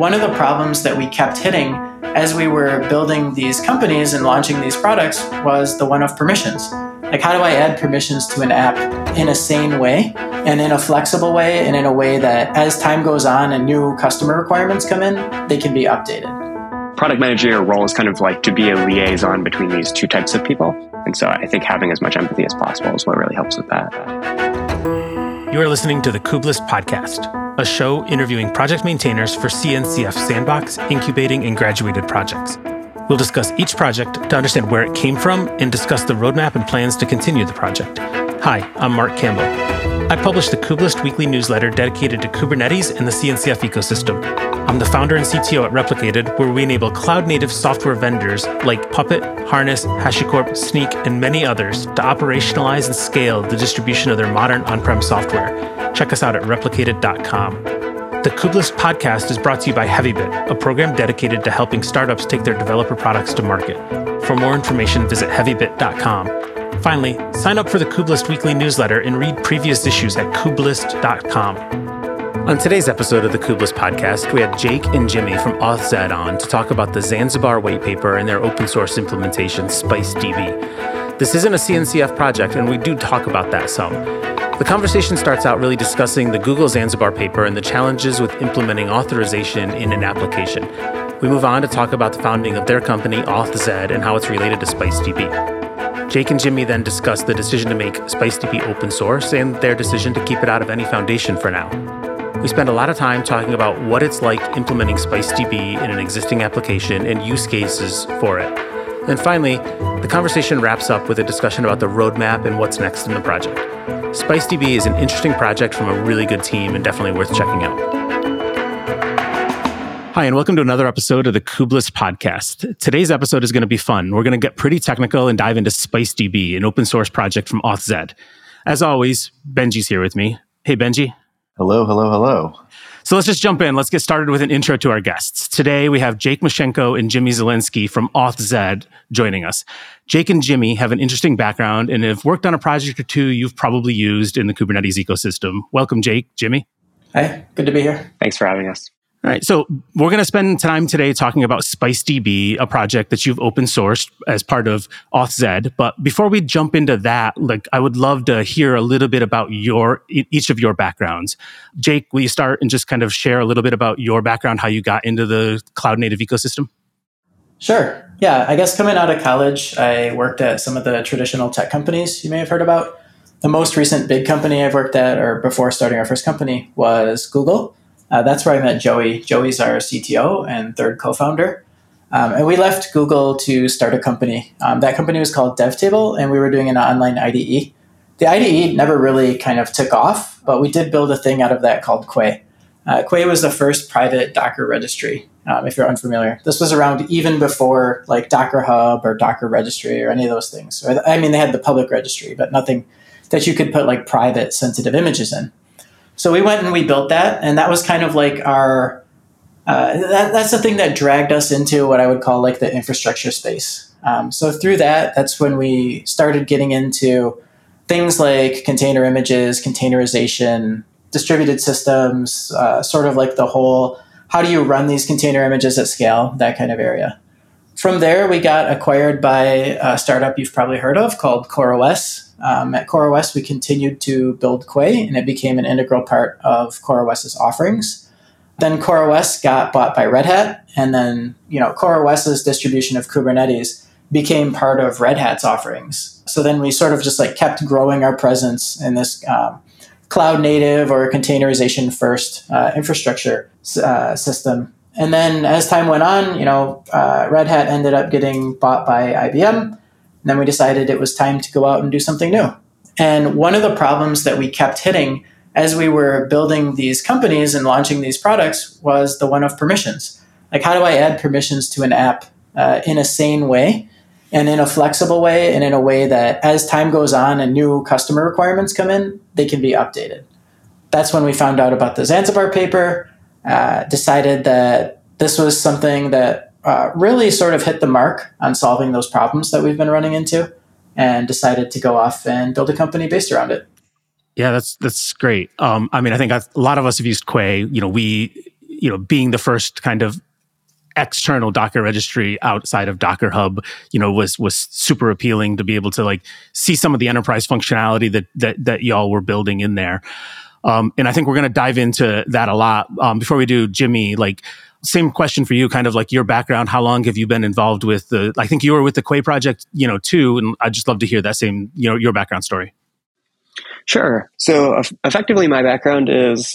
One of the problems that we kept hitting as we were building these companies and launching these products was the one of permissions. Like, how do I add permissions to an app in a sane way and in a flexible way and in a way that as time goes on and new customer requirements come in, they can be updated? Product manager role is kind of like to be a liaison between these two types of people. And so I think having as much empathy as possible is what really helps with that. You are listening to the Kubelist Podcast, a show interviewing project maintainers for CNCF Sandbox, incubating, and graduated projects. We'll discuss each project to understand where it came from and discuss the roadmap and plans to continue the project. Hi, I'm Marc Campbell. I publish the Kubelist weekly newsletter dedicated to Kubernetes and the CNCF ecosystem. I'm the founder and CTO at Replicated, where we enable cloud-native software vendors like Puppet, Harness, HashiCorp, Snyk, and many others to operationalize and scale the distribution of their modern on-prem software. Check us out at replicated.com. The Kubelist Podcast is brought to you by Heavybit, a program dedicated to helping startups take their developer products to market. For more information, visit heavybit.com. Finally, sign up for the Kubelist weekly newsletter and read previous issues at kubelist.com. On today's episode of the Kubelist Podcast, we had Jake and Jimmy from AuthZed on to talk about the Zanzibar white paper and their open source implementation, SpiceDB. This isn't a CNCF project, and we do talk about that some. The conversation starts out really discussing the Google Zanzibar paper and the challenges with implementing authorization in an application. We move on to talk about the founding of their company, AuthZed, and how it's related to SpiceDB. Jake and Jimmy then discuss the decision to make SpiceDB open source and their decision to keep it out of any foundation for now. We spend a lot of time talking about what it's like implementing SpiceDB in an existing application and use cases for it. And finally, the conversation wraps up with a discussion about the roadmap and what's next in the project. SpiceDB is an interesting project from a really good team and definitely worth checking out. Hi, and welcome to another episode of the Kubelist Podcast. Today's episode is going to be fun. We're going to get pretty technical and dive into SpiceDB, an open source project from AuthZed. As always, Benji's here with me. Hey, Benji. Hello, hello, hello. So let's just jump in. Let's get started with an intro to our guests. Today, we have Jake Mashenko and Jimmy Zielinski from AuthZed joining us. Jake and Jimmy have an interesting background and have worked on a project or two you've probably used in the Kubernetes ecosystem. Welcome, Jake, Jimmy. Hey, good to be here. Thanks for having us. All right, so we're going to spend time today talking about SpiceDB, a project that you've open sourced as part of AuthZed. But before we jump into that, I would love to hear a little bit about each of your backgrounds. Jake, will you start and just kind of share a little bit about your background, how you got into the cloud-native ecosystem? Sure. Yeah, I guess coming out of college, I worked at some of the traditional tech companies you may have heard about. The most recent big company I've worked at, or before starting our first company, was Google. That's where I met Joey. Joey's our CTO and third co-founder. And we left Google to start a company. That company was called DevTable, and we were doing an online IDE. The IDE never really kind of took off, but we did build a thing out of that called Quay. Quay was the first private Docker registry, if you're unfamiliar. This was around even before like Docker Hub or Docker Registry or any of those things. So, I mean, they had the public registry, but nothing that you could put like private sensitive images in. So we went and we built that, and that was kind of like our, that's the thing that dragged us into what I would call like the infrastructure space. So through that, that's when we started getting into things like container images, containerization, distributed systems, sort of like the whole, how do you run these container images at scale, that kind of area. From there, we got acquired by a startup you've probably heard of called CoreOS. At CoreOS, we continued to build Quay, and it became an integral part of CoreOS's offerings. Then CoreOS got bought by Red Hat, and then CoreOS's distribution of Kubernetes became part of Red Hat's offerings. So then we sort of just like kept growing our presence in this cloud-native or containerization-first infrastructure system. And then as time went on, Red Hat ended up getting bought by IBM. And then we decided it was time to go out and do something new. And one of the problems that we kept hitting as we were building these companies and launching these products was the one of permissions. Like, how do I add permissions to an app in a sane way and in a flexible way and in a way that as time goes on and new customer requirements come in, they can be updated? That's when we found out about the Zanzibar paper, decided that this was something that really sort of hit the mark on solving those problems that we've been running into, and decided to go off and build a company based around it. Yeah, that's great. I mean, I think a lot of us have used Quay. We you know, being the first kind of external Docker registry outside of Docker Hub, you know, was super appealing to be able to like see some of the enterprise functionality that y'all were building in there. And I think we're going to dive into that a lot. Before we do, Jimmy, like, same question for you, kind of like your background. How long have you been involved with the, I think you were with the Quay project, you know, too. And I'd just love to hear that same, you know, your background story. Sure. So effectively, my background is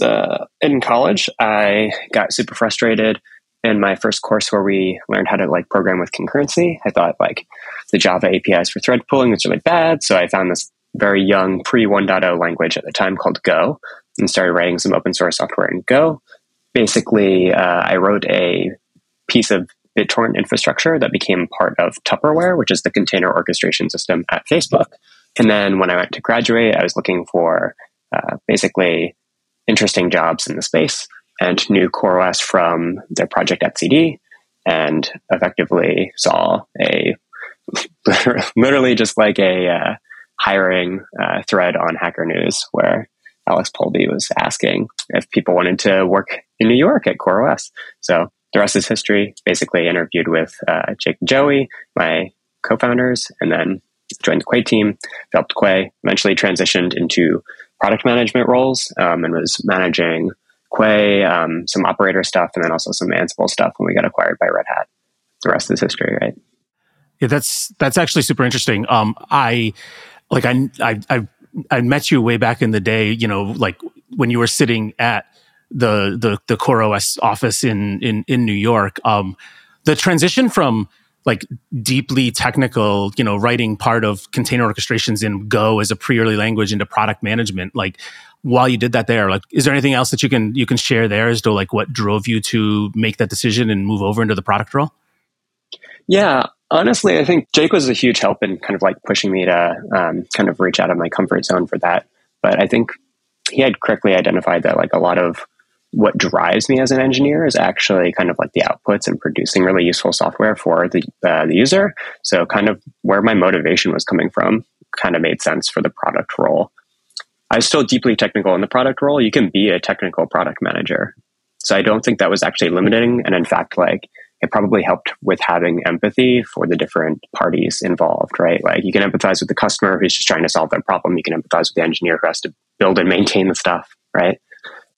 in college. I got super frustrated in my first course where we learned how to like program with concurrency. I thought like the Java APIs for thread pooling was really bad. So I found this very young pre-1.0 language at the time called Go and started writing some open source software in Go. Basically, I wrote a piece of BitTorrent infrastructure that became part of Tupperware, which is the container orchestration system at Facebook. And then when I went to graduate, I was looking for basically interesting jobs in the space and knew CoreOS from their project at CD and effectively saw a literally just like a hiring thread on Hacker News where Alex Polby was asking if people wanted to work in New York at CoreOS. So the rest is history. Basically interviewed with Jake and Joey, my co-founders, and then joined the Quay team, developed Quay, eventually transitioned into product management roles and was managing Quay, some operator stuff, and then also some Ansible stuff when we got acquired by Red Hat. The rest is history, right? Yeah, that's actually super interesting. I met you way back in the day, you know, like when you were sitting at the CoreOS office in New York. The transition from like deeply technical, you know, writing part of container orchestrations in Go as a pre-early language into product management, like while you did that there, like, is there anything else that you can share there as to like what drove you to make that decision and move over into the product role? Yeah. Honestly, I think Jake was a huge help in kind of like pushing me to kind of reach out of my comfort zone for that. But I think he had correctly identified that like a lot of what drives me as an engineer is actually kind of like the outputs and producing really useful software for the user. So kind of where my motivation was coming from kind of made sense for the product role. I was still deeply technical in the product role. You can be a technical product manager. So I don't think that was actually limiting. And in fact, like, it probably helped with having empathy for the different parties involved, right? Like you can empathize with the customer who's just trying to solve their problem. You can empathize with the engineer who has to build and maintain the stuff, right?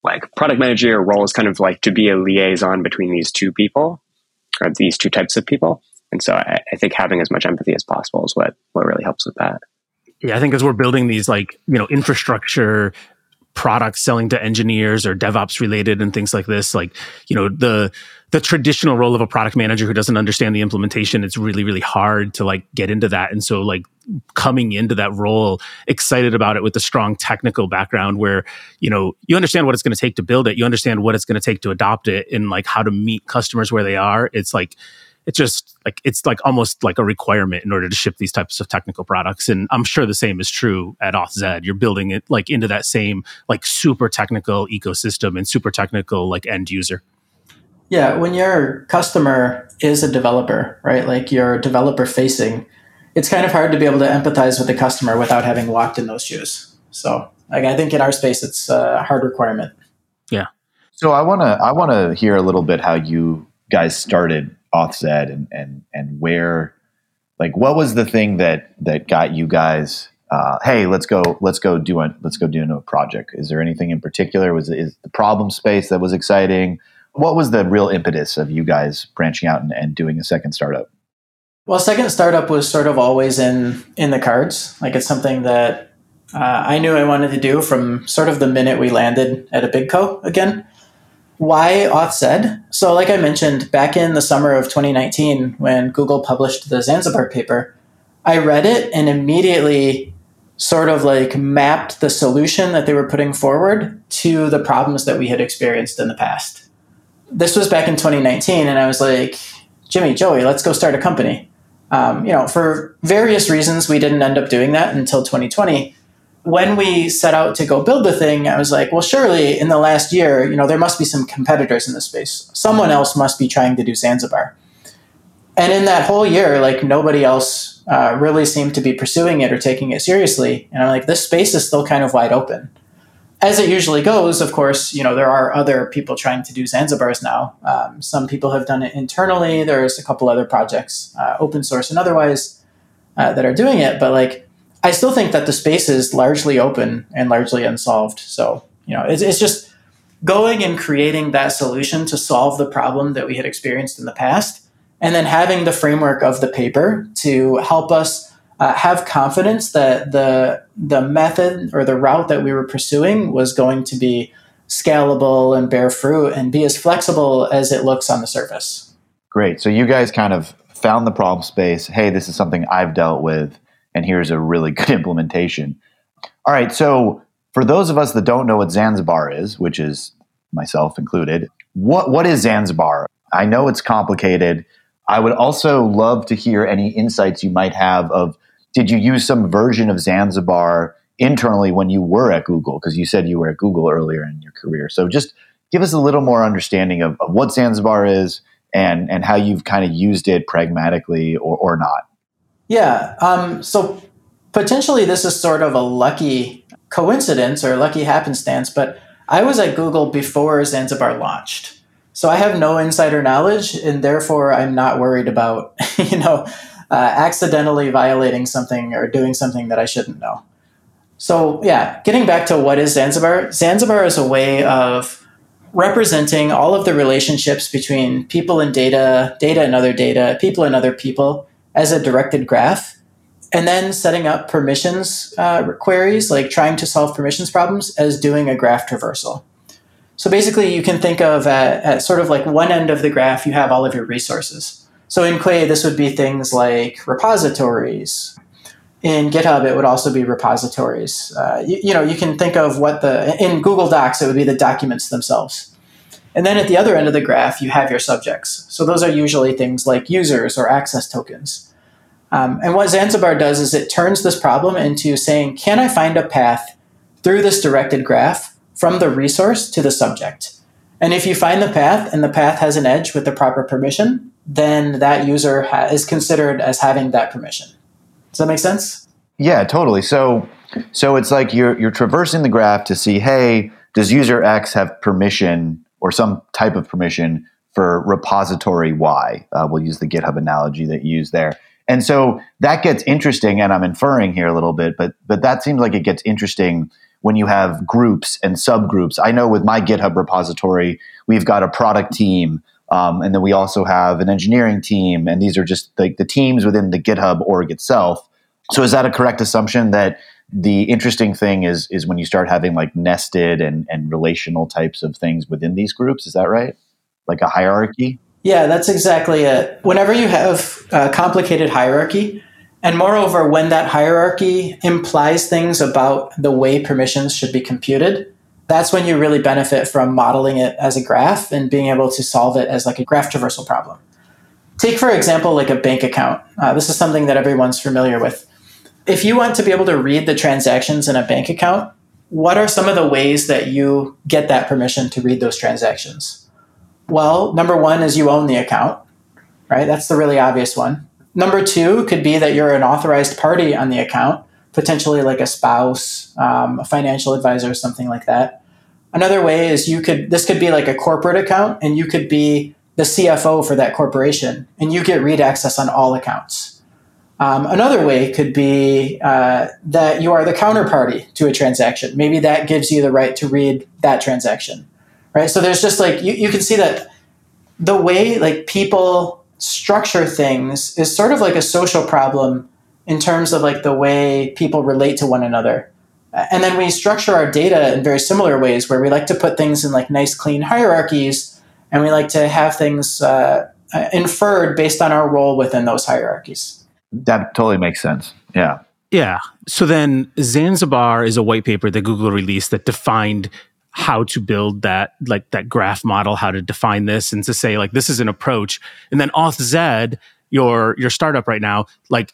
Like product manager role is kind of like to be a liaison between these two people or these two types of people. And so I think having as much empathy as possible is what really helps with that. Yeah, I think as we're building these like, you know, infrastructure products selling to engineers or DevOps related and things like this, like, you know, the traditional role of a product manager who doesn't understand the implementation, it's really, really hard to like get into that. And so like coming into that role, excited about it with a strong technical background where, you know, you understand what it's going to take to build it, you understand what it's going to take to adopt it and like how to meet customers where they are. It's almost like a requirement in order to ship these types of technical products. And I'm sure the same is true at AuthZed. You're building it like into that same like super technical ecosystem and super technical like end user. Yeah, when your customer is a developer, right? Like you're developer facing, it's kind of hard to be able to empathize with the customer without having walked in those shoes. So like I think in our space, it's a hard requirement. Yeah. So I wanna hear a little bit how you guys started AuthZed and where, like, what was the thing that got you guys? Hey, let's go do a project. Is there anything in particular? Is the problem space that was exciting? What was the real impetus of you guys branching out and doing a second startup? Well, second startup was sort of always in the cards. Like it's something that I knew I wanted to do from sort of the minute we landed at a big co again. Why AuthZed? So like I mentioned, back in the summer of 2019, when Google published the Zanzibar paper, I read it and immediately sort of like mapped the solution that they were putting forward to the problems that we had experienced in the past. This was back in 2019, and I was like, Jimmy, Joey, let's go start a company. You know, for various reasons, we didn't end up doing that until 2020. When we set out to go build the thing, I was like, well, surely in the last year, you know, there must be some competitors in this space. Someone else must be trying to do Zanzibar. And in that whole year, like nobody else really seemed to be pursuing it or taking it seriously. And I'm like, this space is still kind of wide open. As it usually goes, of course, you know, there are other people trying to do Zanzibars now. Some people have done it internally. There's a couple other projects, open source and otherwise, that are doing it. But like, I still think that the space is largely open and largely unsolved. So, you know, it's just going and creating that solution to solve the problem that we had experienced in the past, and then having the framework of the paper to help us have confidence that the method or the route that we were pursuing was going to be scalable and bear fruit and be as flexible as it looks on the surface. Great. So you guys kind of found the problem space. Hey, this is something I've dealt with, and here's a really good implementation. All right. So for those of us that don't know what Zanzibar is, which is myself included, what is Zanzibar? I know it's complicated. I would also love to hear any insights you might have of, did you use some version of Zanzibar internally when you were at Google? Because you said you were at Google earlier in your career. So just give us a little more understanding of what Zanzibar is and how you've kind of used it pragmatically or not. Yeah. So potentially this is sort of a lucky coincidence or lucky happenstance, but I was at Google before Zanzibar launched. So I have no insider knowledge, and therefore I'm not worried about, you know, accidentally violating something or doing something that I shouldn't know. So yeah, getting back to what is Zanzibar. Zanzibar is a way of representing all of the relationships between people and data, data and other data, people and other people as a directed graph, and then setting up permissions queries, like trying to solve permissions problems as doing a graph traversal. So basically, you can think of at sort of like one end of the graph, you have all of your resources. So in Quay, this would be things like repositories. In GitHub, it would also be repositories. You can think of in Google Docs, it would be the documents themselves. And then at the other end of the graph, you have your subjects. So those are usually things like users or access tokens. And what Zanzibar does is it turns this problem into saying, can I find a path through this directed graph from the resource to the subject? And if you find the path and the path has an edge with the proper permission, then that user is considered as having that permission. Does that make sense? Yeah, totally. So it's like you're traversing the graph to see, hey, does user X have permission or some type of permission for repository Y? We'll use the GitHub analogy that you used there. And so that gets interesting, and I'm inferring here a little bit, but that seems like it gets interesting when you have groups and subgroups. I know with my GitHub repository, we've got a product team, and then we also have an engineering team, and these are just like the teams within the GitHub org itself. So is that a correct assumption that the interesting thing is when you start having like nested and relational types of things within these groups? Is that right? Like a hierarchy? Yeah, that's exactly it. Whenever you have a complicated hierarchy, and moreover, when that hierarchy implies things about the way permissions should be computed, that's when you really benefit from modeling it as a graph and being able to solve it as like a graph traversal problem. Take, for example, like a bank account. This is something that everyone's familiar with. If you want to be able to read the transactions in a bank account, what are some of the ways that you get that permission to read those transactions? Well, number one is you own the account, right? That's the really obvious one. Number two could be that you're an authorized party on the account, potentially like a spouse, a financial advisor, something like that. Another way is this could be like a corporate account, and you could be the CFO for that corporation, and you get read access on all accounts. Another way could be that you are the counterparty to a transaction. Maybe that gives you the right to read that transaction, right? So there's just like, you can see that the way like people structure things is sort of like a social problem in terms of like the way people relate to one another. And then we structure our data in very similar ways, where we like to put things in like nice clean hierarchies, and we like to have things inferred based on our role within those hierarchies. That totally makes sense. Yeah. Yeah. So then Zanzibar is a white paper that Google released that defined how to build that, like that graph model, how to define this and to say like, this is an approach. And then AuthZed, your startup right now, like,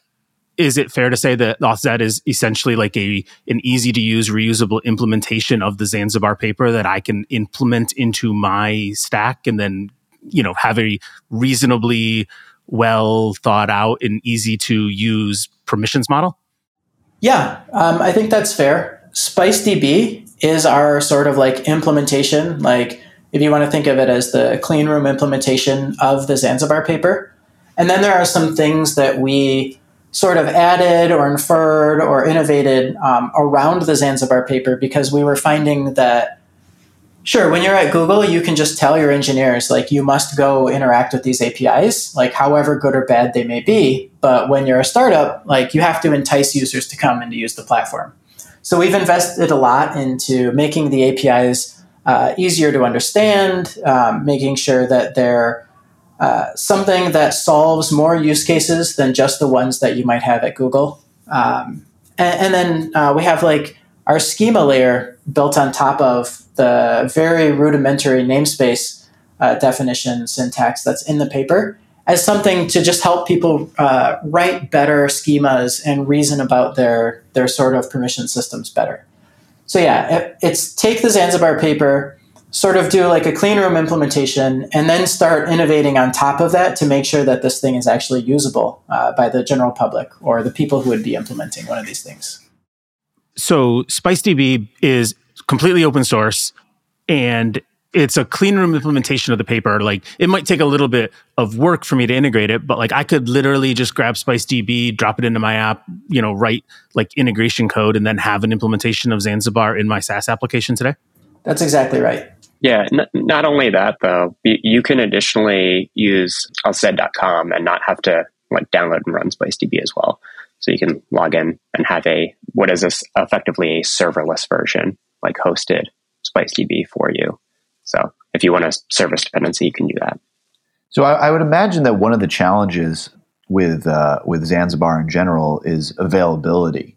is it fair to say that AuthZed is essentially like an easy to use, reusable implementation of the Zanzibar paper that I can implement into my stack and then, you know, have a reasonably well thought out and easy to use permissions model? Yeah, I think that's fair. SpiceDB is our sort of like implementation. Like if you want to think of it as the clean room implementation of the Zanzibar paper. And then there are some things that we sort of added or inferred or innovated around the Zanzibar paper, because we were finding that, sure, when you're at Google, you can just tell your engineers, like, you must go interact with these APIs, like however good or bad they may be. But when you're a startup, like, you have to entice users to come and to use the platform. So we've invested a lot into making the APIs easier to understand, making sure that they're something that solves more use cases than just the ones that you might have at Google. And then we have like our schema layer built on top of the very rudimentary namespace definition syntax that's in the paper as something to just help people write better schemas and reason about their sort of permission systems better. So yeah, it's take the Zanzibar paper, sort of do like a clean room implementation, and then start innovating on top of that to make sure that this thing is actually usable by the general public or the people who would be implementing one of these things. So SpiceDB is completely open source, and it's a clean room implementation of the paper. Like, it might take a little bit of work for me to integrate it, but like, I could literally just grab SpiceDB, drop it into my app, you know, write like integration code, and then have an implementation of Zanzibar in my SaaS application today. That's exactly right. Yeah. Not only that, though, you can additionally use AuthZed.com and not have to like download and run SpiceDB as well. So you can log in and have effectively a serverless version, like hosted SpiceDB for you. So if you want a service dependency, you can do that. So I would imagine that one of the challenges with Zanzibar in general is availability.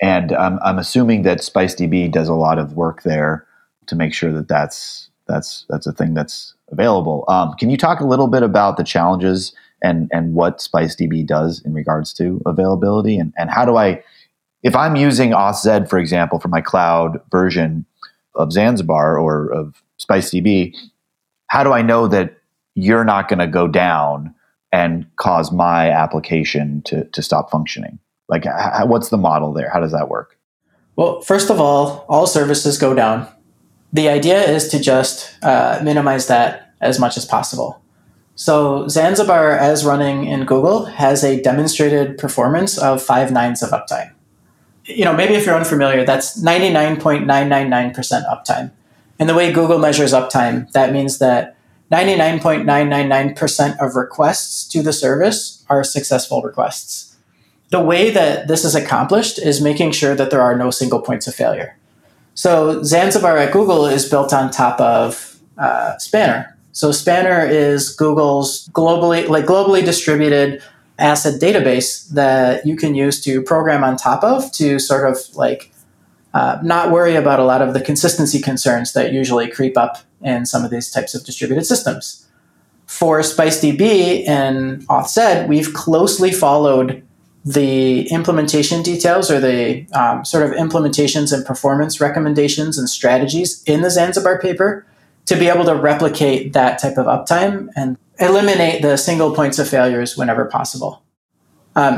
And I'm assuming that SpiceDB does a lot of work there to make sure that that's a thing that's available. Can you talk a little bit about the challenges and what SpiceDB does in regards to availability? And how do I, if I'm using AuthZed, for example, for my cloud version of Zanzibar or of SpiceDB, how do I know that you're not going to go down and cause my application to stop functioning? Like, what's the model there? How does that work? Well, first of all services go down. The idea is to just minimize that as much as possible. So Zanzibar, as running in Google, has a demonstrated performance of 5/9 of uptime. You know, maybe if you're unfamiliar, that's 99.999% uptime. And the way Google measures uptime, that means that 99.999% of requests to the service are successful requests. The way that this is accomplished is making sure that there are no single points of failure. So Zanzibar at Google is built on top of Spanner. So Spanner is Google's globally distributed ACID database that you can use to program on top of to sort of like not worry about a lot of the consistency concerns that usually creep up in some of these types of distributed systems. For SpiceDB and AuthZed, we've closely followed the implementation details or the sort of implementations and performance recommendations and strategies in the Zanzibar paper to be able to replicate that type of uptime and eliminate the single points of failures whenever possible.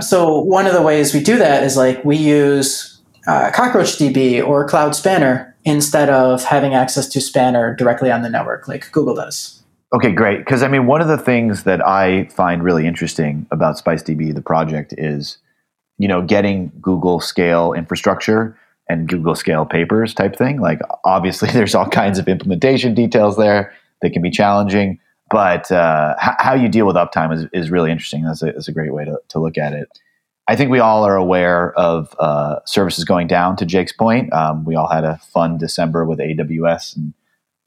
So one of the ways we do that is like we use CockroachDB or Cloud Spanner instead of having access to Spanner directly on the network like Google does. Okay, great. Because I mean, one of the things that I find really interesting about SpiceDB, the project, is, you know, getting Google scale infrastructure and Google scale papers type thing. Like, obviously, there's all kinds of implementation details there that can be challenging, but how you deal with uptime is really interesting. That's a great way to look at it. I think we all are aware of services going down, to Jake's point. We all had a fun December with AWS and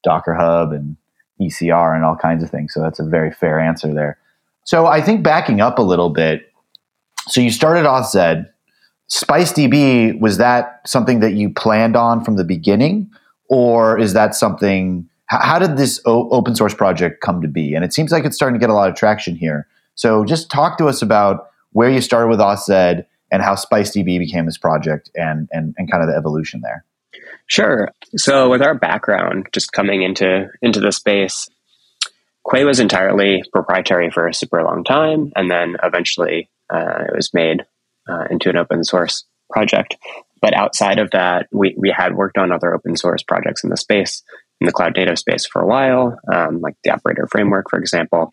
Docker Hub and ECR and all kinds of things. So that's a very fair answer there. So I think backing up a little bit, so you started AuthZed. SpiceDB, was that something that you planned on from the beginning? Or is that something, how did this open source project come to be? And it seems like it's starting to get a lot of traction here. So just talk to us about where you started with AuthZed and how SpiceDB became this project and kind of the evolution there. Sure. So with our background, just coming into the space, Quay was entirely proprietary for a super long time, and then eventually it was made into an open source project. But outside of that, we had worked on other open source projects in the space, in the cloud native space for a while, like the operator framework, for example,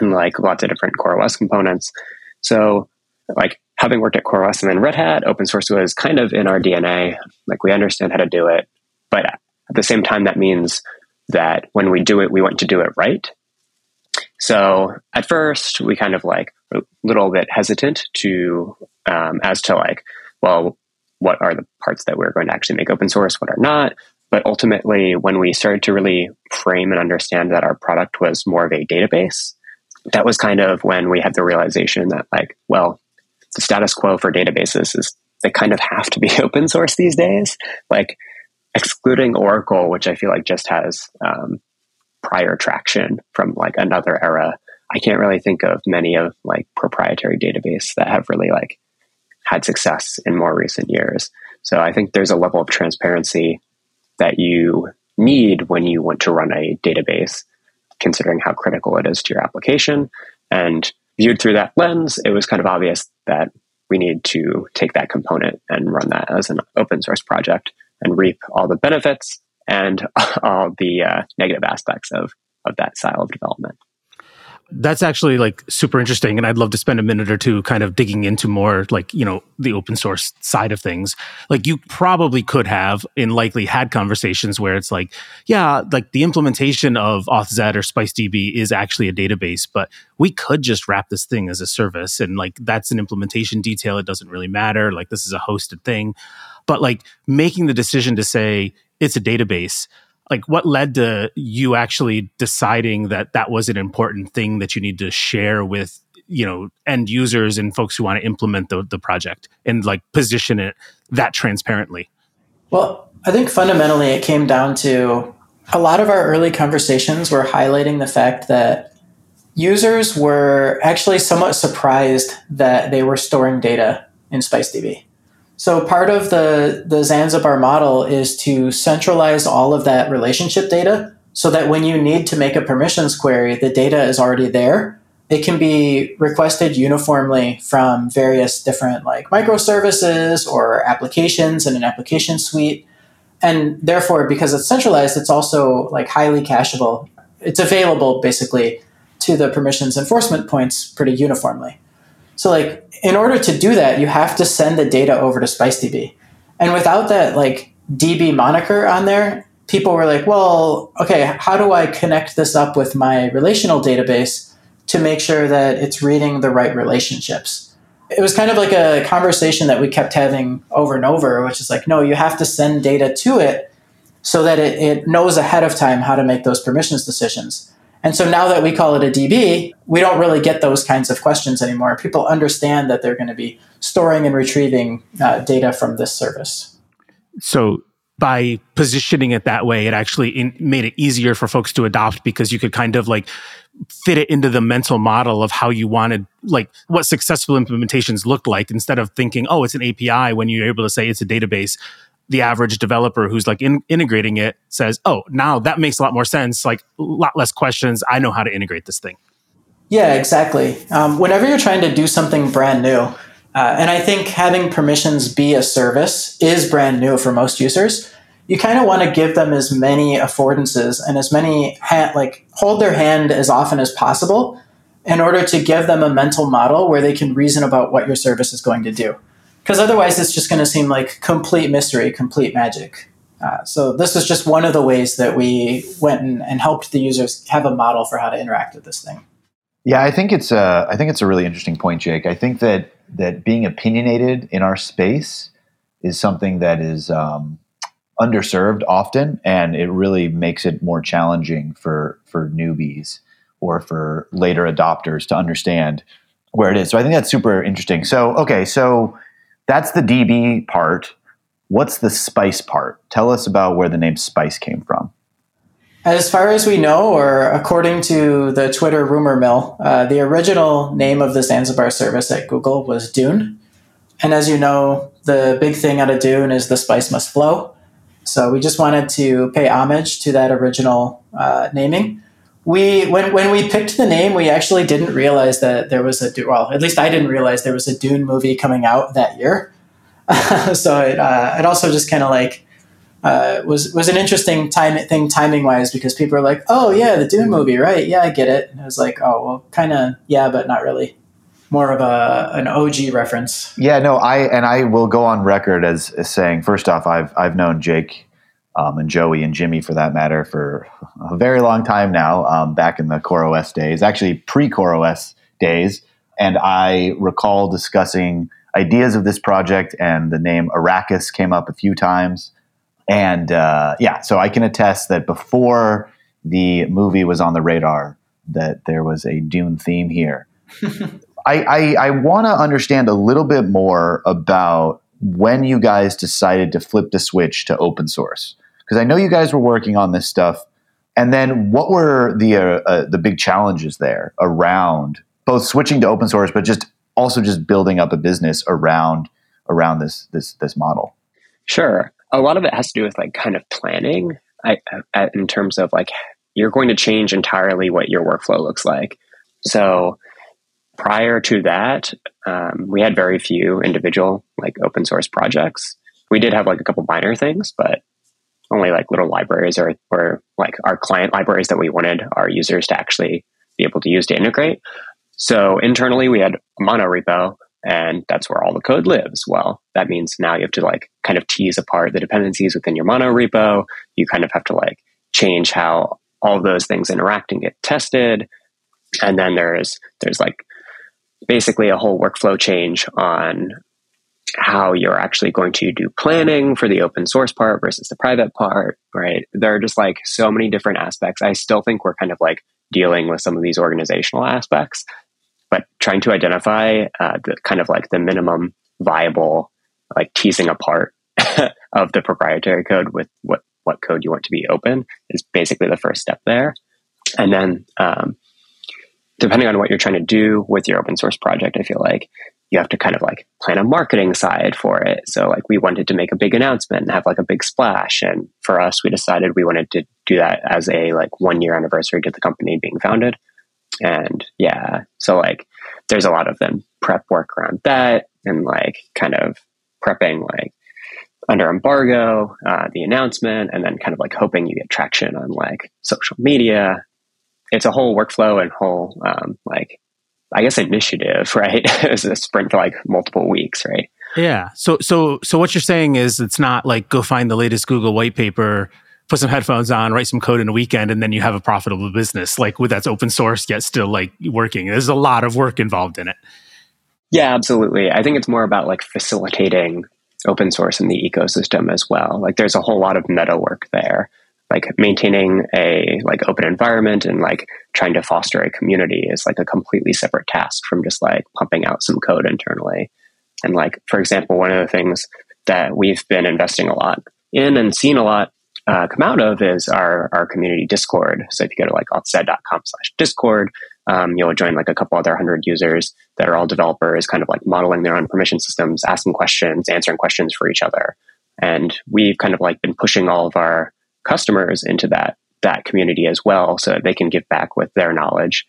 and like lots of different CoreOS components. So like having worked at CoreOS and then Red Hat, open source was kind of in our DNA. Like we understand how to do it. But at the same time, that means that when we do it, we want to do it right. So at first, we kind of like a little bit hesitant to as to like, well, what are the parts that we're going to actually make open source, what are not? But ultimately, when we started to really frame and understand that our product was more of a database, that was kind of when we had the realization that like, well, the status quo for databases is they kind of have to be open source these days, like excluding Oracle, which I feel like just has prior traction from like another era. I can't really think of many of like proprietary database that have really like had success in more recent years. So I think there's a level of transparency that you need when you want to run a database, considering how critical it is to your application. And viewed through that lens, it was kind of obvious that we need to take that component and run that as an open source project and reap all the benefits and all the negative aspects of that style of development. That's actually like super interesting. And I'd love to spend a minute or two kind of digging into more like, you know, the open source side of things. Like you probably could have and likely had conversations where it's like, yeah, like the implementation of AuthZed or SpiceDB is actually a database, but we could just wrap this thing as a service. And like, that's an implementation detail. It doesn't really matter. Like this is a hosted thing, but like making the decision to say it's a database, like what led to you actually deciding that that was an important thing that you need to share with, you know, end users and folks who want to implement the project and like position it that transparently? Well, I think fundamentally it came down to a lot of our early conversations were highlighting the fact that users were actually somewhat surprised that they were storing data in SpiceDB. So part of the Zanzibar model is to centralize all of that relationship data so that when you need to make a permissions query, the data is already there. It can be requested uniformly from various different like microservices or applications in an application suite. And therefore, because it's centralized, it's also like highly cacheable. It's available basically to the permissions enforcement points pretty uniformly. So like in order to do that, you have to send the data over to SpiceDB. And without that like DB moniker on there, people were like, well, okay, how do I connect this up with my relational database to make sure that it's reading the right relationships? It was kind of like a conversation that we kept having over and over, which is like, no, you have to send data to it so that it knows ahead of time how to make those permissions decisions. And so now that we call it a DB, we don't really get those kinds of questions anymore. People understand that they're going to be storing and retrieving data from this service. So by positioning it that way, it actually made it easier for folks to adopt because you could kind of like fit it into the mental model of how you wanted, like what successful implementations looked like instead of thinking, oh, it's an API when you're able to say it's a database. The average developer who's like integrating it says, oh, now that makes a lot more sense. Like a lot less questions. I know how to integrate this thing. Yeah, exactly. Whenever you're trying to do something brand new, and I think having permissions be a service is brand new for most users, you kind of want to give them as many affordances and as many, hold their hand as often as possible in order to give them a mental model where they can reason about what your service is going to do. Because otherwise, it's just going to seem like complete mystery, complete magic. So this is just one of the ways that we went and helped the users have a model for how to interact with this thing. Yeah, I think it's a really interesting point, Jake. I think that being opinionated in our space is something that is underserved often, and it really makes it more challenging for newbies or for later adopters to understand where it is. So I think that's super interesting. So that's the DB part. What's the Spice part? Tell us about where the name Spice came from. As far as we know, or according to the Twitter rumor mill, the original name of the Zanzibar service at Google was Dune. And as you know, the big thing out of Dune is the spice must flow. So we just wanted to pay homage to that original naming. When we picked the name, we actually didn't realize that there was a Dune movie coming out that year. So it also just kind of like was an interesting thing timing wise, because people are like, oh yeah, the Dune movie, right? Yeah, I get it. And it was like, oh well, kind of yeah, but not really. More of an OG reference. Yeah, no, I will go on record as saying, first off, I've known Jake and Joey and Jimmy for that matter for a very long time now. Back in the CoreOS days, actually pre-CoreOS days, and I recall discussing ideas of this project, and the name Arrakis came up a few times. And so I can attest that before the movie was on the radar, that there was a Dune theme here. I want to understand a little bit more about when you guys decided to flip the switch to open source, because I know you guys were working on this stuff. And then what were the big challenges there around both switching to open source, but just also just building up a business around this model? Sure. A lot of it has to do with like kind of planning in terms of like, you're going to change entirely what your workflow looks like. So prior to that, we had very few individual like open source projects. We did have like a couple minor things, but only like little libraries or like our client libraries that we wanted our users to actually be able to use to integrate. So internally, we had a monorepo, and that's where all the code lives. Well, that means now you have to like kind of tease apart the dependencies within your monorepo. You kind of have to like change how all those things interact and get tested. And then there's like basically a whole workflow change on how you're actually going to do planning for the open source part versus the private part, right? There are just like so many different aspects. I still think we're kind of like dealing with some of these organizational aspects, but trying to identify the kind of like the minimum viable, like teasing apart of the proprietary code with what code you want to be open is basically the first step there. And then, depending on what you're trying to do with your open source project, I feel like you have to kind of like plan a marketing side for it. So like we wanted to make a big announcement and have like a big splash. And for us, we decided we wanted to do that as a like 1 year anniversary to the company being founded. And yeah, so like there's a lot of then prep work around that and like kind of prepping like under embargo, the announcement, and then kind of like hoping you get traction on like social media. It's a whole workflow and whole, like, I guess initiative, right? It was a sprint for like multiple weeks, right? Yeah. So what you're saying is it's not like go find the latest Google white paper, put some headphones on, write some code in a weekend, and then you have a profitable business, like with that's open source, yet still like working. There's a lot of work involved in it. Yeah, absolutely. I think it's more about like facilitating open source in the ecosystem as well. Like there's a whole lot of meta work there. Like maintaining a like open environment and like trying to foster a community is like a completely separate task from just like pumping out some code internally. And like, for example, one of the things that we've been investing a lot in and seen a lot come out of is our community Discord. So if you go to like authzed.com/Discord, you'll join like a couple other 100 users that are all developers kind of like modeling their own permission systems, asking questions, answering questions for each other. And we've kind of like been pushing all of our customers into that community as well, so that they can give back with their knowledge.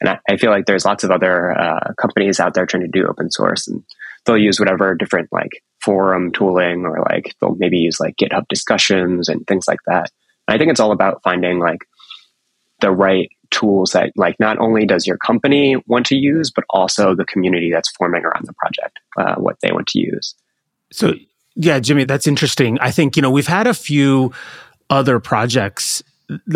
And I feel like there's lots of other companies out there trying to do open source, and they'll use whatever different like forum tooling, or like they'll maybe use like GitHub discussions and things like that. And I think it's all about finding like the right tools that like not only does your company want to use, but also the community that's forming around the project, what they want to use. So yeah, Jimmy, that's interesting. I think, you know, we've had a few other projects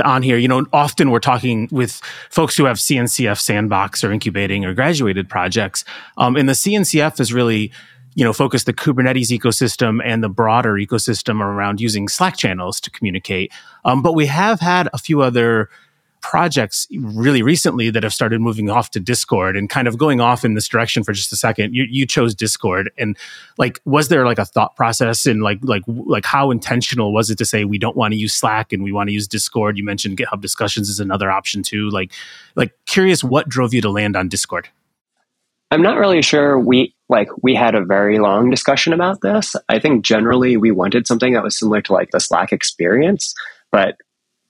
on here. You know, often we're talking with folks who have CNCF sandbox or incubating or graduated projects. And the CNCF is really, you know, focused the Kubernetes ecosystem and the broader ecosystem around using Slack channels to communicate. But we have had a few other projects really recently that have started moving off to Discord, and kind of going off in this direction for just a second. You chose Discord, and like, was there like a thought process, and like how intentional was it to say we don't want to use Slack and we want to use Discord? You mentioned GitHub discussions is another option too. Like curious, what drove you to land on Discord? I'm not really sure. We had a very long discussion about this. I think generally we wanted something that was similar to like the Slack experience, but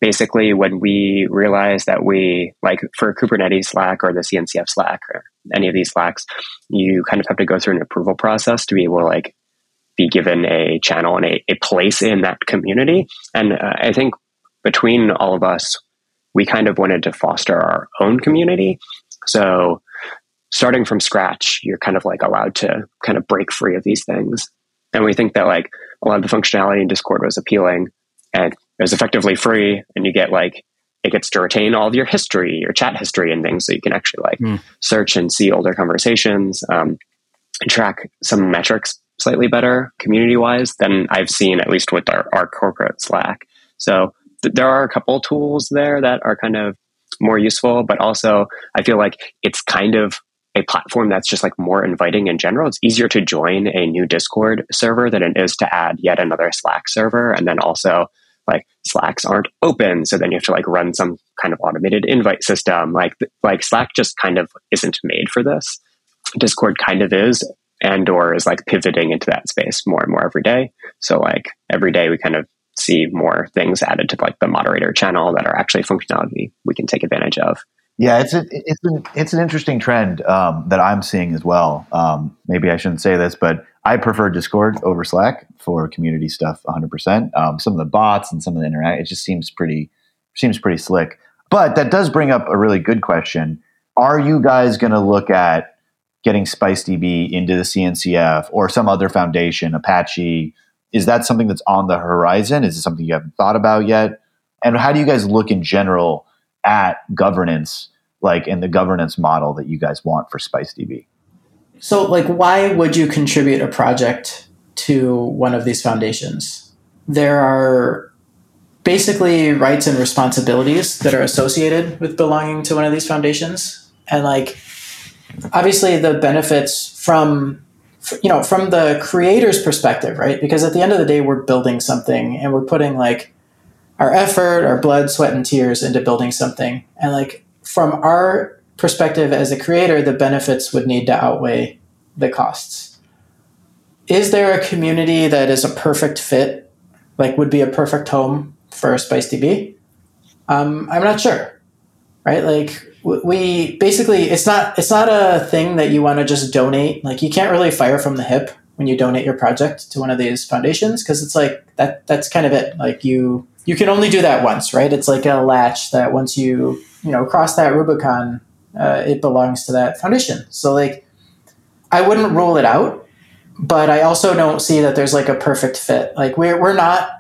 basically, when we realized that we, like for Kubernetes Slack or the CNCF Slack or any of these Slacks, you kind of have to go through an approval process to be able to like be given a channel and a place in that community. And I think between all of us, we kind of wanted to foster our own community. So starting from scratch, you're kind of like allowed to kind of break free of these things. And we think that like a lot of the functionality in Discord was appealing and it was effectively free, and you get like, it gets to retain all of your history, your chat history and things. So you can actually like search and see older conversations, and track some metrics slightly better community wise than I've seen, at least with our corporate Slack. So there are a couple tools there that are kind of more useful, but also I feel like it's kind of a platform that's just like more inviting in general. It's easier to join a new Discord server than it is to add yet another Slack server. And then also like Slacks aren't open. So then you have to like run some kind of automated invite system. Like Slack just kind of isn't made for this. Discord kind of is, and or is like pivoting into that space more and more every day. So like every day we kind of see more things added to like the moderator channel that are actually functionality we can take advantage of. Yeah, it's an interesting trend that I'm seeing as well. Maybe I shouldn't say this, but I prefer Discord over Slack for community stuff 100%. Some of the bots and some of the it just seems pretty slick. But that does bring up a really good question. Are you guys going to look at getting SpiceDB into the CNCF or some other foundation, Apache? Is that something that's on the horizon? Is it something you haven't thought about yet? And how do you guys look in general at governance, like in the governance model that you guys want for SpiceDB? So like, why would you contribute a project to one of these foundations? There are basically rights and responsibilities that are associated with belonging to one of these foundations. And like, obviously the benefits from the creator's perspective, right? Because at the end of the day, we're building something and we're putting like our effort, our blood, sweat, and tears into building something. And like from our perspective as a creator, the benefits would need to outweigh the costs. Is there a community that is a perfect fit, like would be a perfect home for SpiceDB? I'm not sure, right? Like we basically, it's not a thing that you want to just donate. Like you can't really fire from the hip when you donate your project to one of these foundations, because it's like that's kind of it. Like you can only do that once, right? It's like a latch that once you cross that Rubicon, it belongs to that foundation. So like, I wouldn't rule it out, but I also don't see that there's like a perfect fit. Like we're not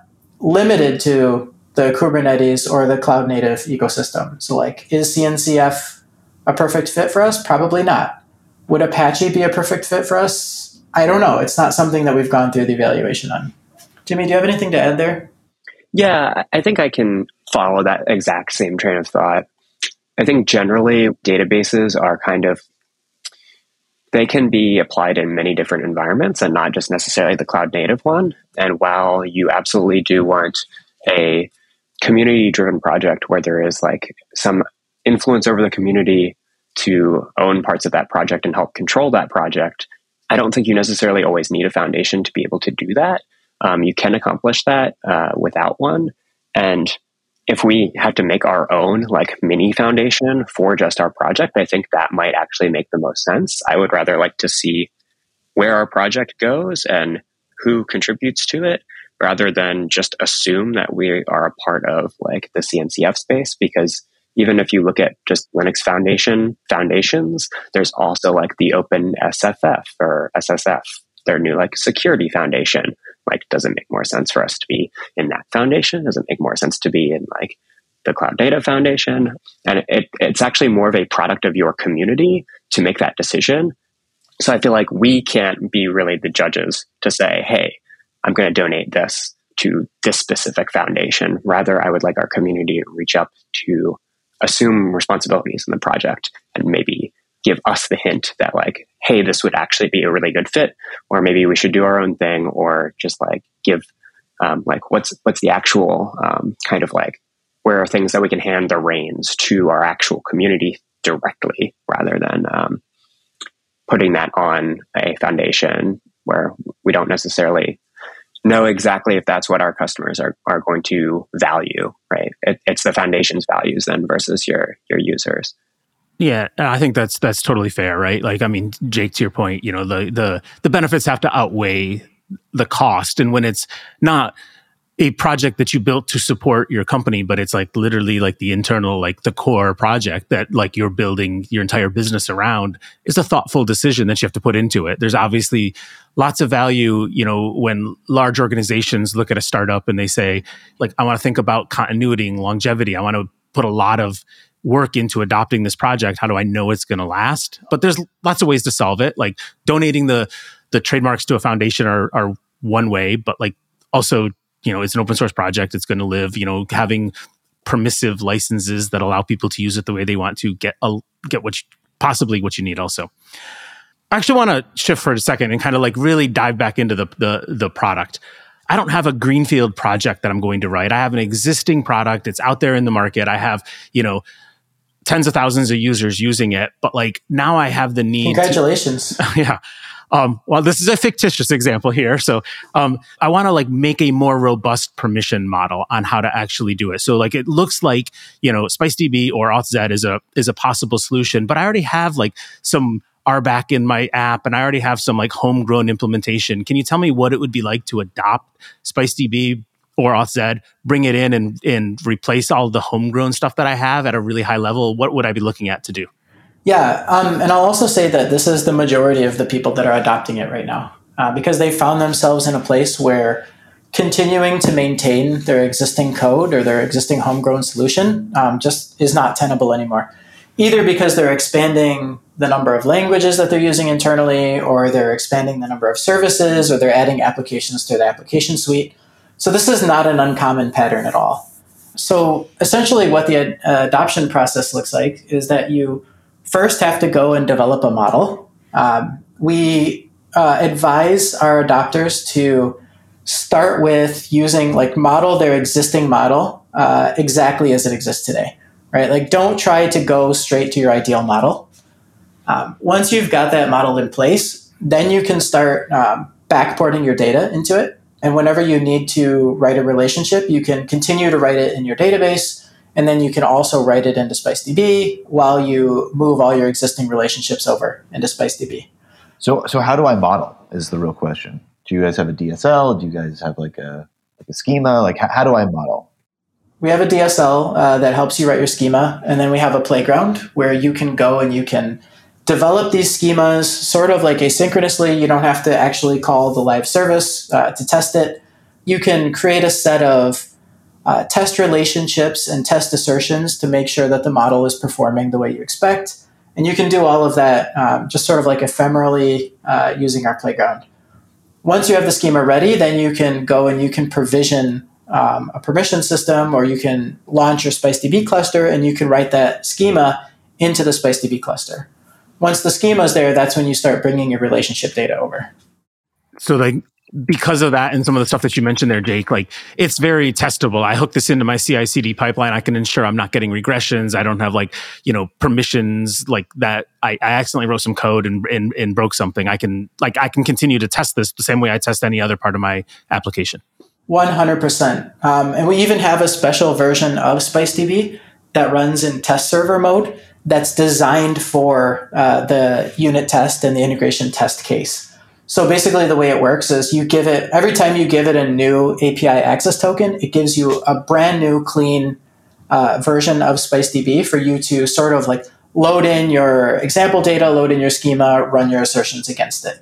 limited to the Kubernetes or the cloud native ecosystem. So like, is CNCF a perfect fit for us? Probably not. Would Apache be a perfect fit for us? I don't know. It's not something that we've gone through the evaluation on. Jimmy, do you have anything to add there? Yeah, I think I can follow that exact same train of thought. I think generally databases are kind of, they can be applied in many different environments and not just necessarily the cloud native one. And while you absolutely do want a community-driven project where there is like some influence over the community to own parts of that project and help control that project, I don't think you necessarily always need a foundation to be able to do that. You can accomplish that without one. And if we have to make our own like mini foundation for just our project, I think that might actually make the most sense. I would rather like to see where our project goes and who contributes to it, rather than just assume that we are a part of like the CNCF space. Because even if you look at just Linux foundations, there's also like the Open SFF or SSF, their new like security foundation. Like, does it make more sense for us to be in that foundation? Does it make more sense to be in like the Cloud Data Foundation? And it's actually more of a product of your community to make that decision. So I feel like we can't be really the judges to say, hey, I'm going to donate this to this specific foundation. Rather, I would like our community to reach up to assume responsibilities in the project and maybe give us the hint that like, hey, this would actually be a really good fit, or maybe we should do our own thing, or just like give like what's the actual kind of like, where are things that we can hand the reins to our actual community directly, rather than putting that on a foundation where we don't necessarily know exactly if that's what our customers are going to value, right? It's the foundation's values then versus your users. Yeah, I think that's totally fair, right? Like, I mean, Jake, to your point, the benefits have to outweigh the cost. And when it's not a project that you built to support your company, but it's like literally like the internal, like the core project that like you're building your entire business around, is a thoughtful decision that you have to put into it. There's obviously lots of value, you know, when large organizations look at a startup and they say, like, I want to think about continuity and longevity. I want to put a lot of work into adopting this project. How do I know it's going to last? But there's lots of ways to solve it. Like donating the trademarks to a foundation are one way, but like also, you know, it's an open source project. It's going to live, you know, having permissive licenses that allow people to use it the way they want to get what you, possibly what you need also. I actually want to shift for a second and kind of like really dive back into the product. I don't have a greenfield project that I'm going to write. I have an existing product. It's out there in the market. I have, you know, tens of thousands of users using it, but like now I have the need. Congratulations. Yeah. Well, this is a fictitious example here. So I want to like make a more robust permission model on how to actually do it. So like it looks like, you know, SpiceDB or AuthZed is a possible solution, but I already have like some RBAC in my app and I already have some like homegrown implementation. Can you tell me what it would be like to adopt SpiceDB or AuthZed, bring it in and replace all the homegrown stuff that I have at a really high level? What would I be looking at to do? Yeah, and I'll also say that this is the majority of the people that are adopting it right now because they found themselves in a place where continuing to maintain their existing code or their existing homegrown solution just is not tenable anymore, either because they're expanding the number of languages that they're using internally, or they're expanding the number of services, or they're adding applications to the application suite. So this is not an uncommon pattern at all. So essentially what the adoption process looks like is that you first have to go and develop a model. We advise our adopters to start with using, like, model their existing model exactly as it exists today, right? Like, don't try to go straight to your ideal model. Once you've got that model in place, then you can start backporting your data into it. And whenever you need to write a relationship, you can continue to write it in your database, and then you can also write it into SpiceDB while you move all your existing relationships over into SpiceDB. So how do I model is the real question. Do you guys have a DSL? Do you guys have like a schema? Like how do I model? We have a DSL that helps you write your schema, and then we have a playground where you can go and you can develop these schemas sort of like asynchronously. You don't have to actually call the live service to test it. You can create a set of test relationships and test assertions to make sure that the model is performing the way you expect. And you can do all of that just sort of like ephemerally using our playground. Once you have the schema ready, then you can go and you can provision a permission system, or you can launch your SpiceDB cluster and you can write that schema into the SpiceDB cluster. Once the schema is there, that's when you start bringing your relationship data over. So like, because of that and some of the stuff that you mentioned there, Jake, like it's very testable. I hook this into my CI/CD pipeline. I can ensure I'm not getting regressions. I don't have like, you know, permissions like that. I accidentally wrote some code and broke something. I can continue to test this the same way I test any other part of my application. 100%. And we even have a special version of SpiceDB that runs in test server mode that's designed for the unit test and the integration test case. So basically the way it works is you give it, every time you give it a new API access token, it gives you a brand new clean version of SpiceDB for you to sort of like load in your example data, load in your schema, run your assertions against it.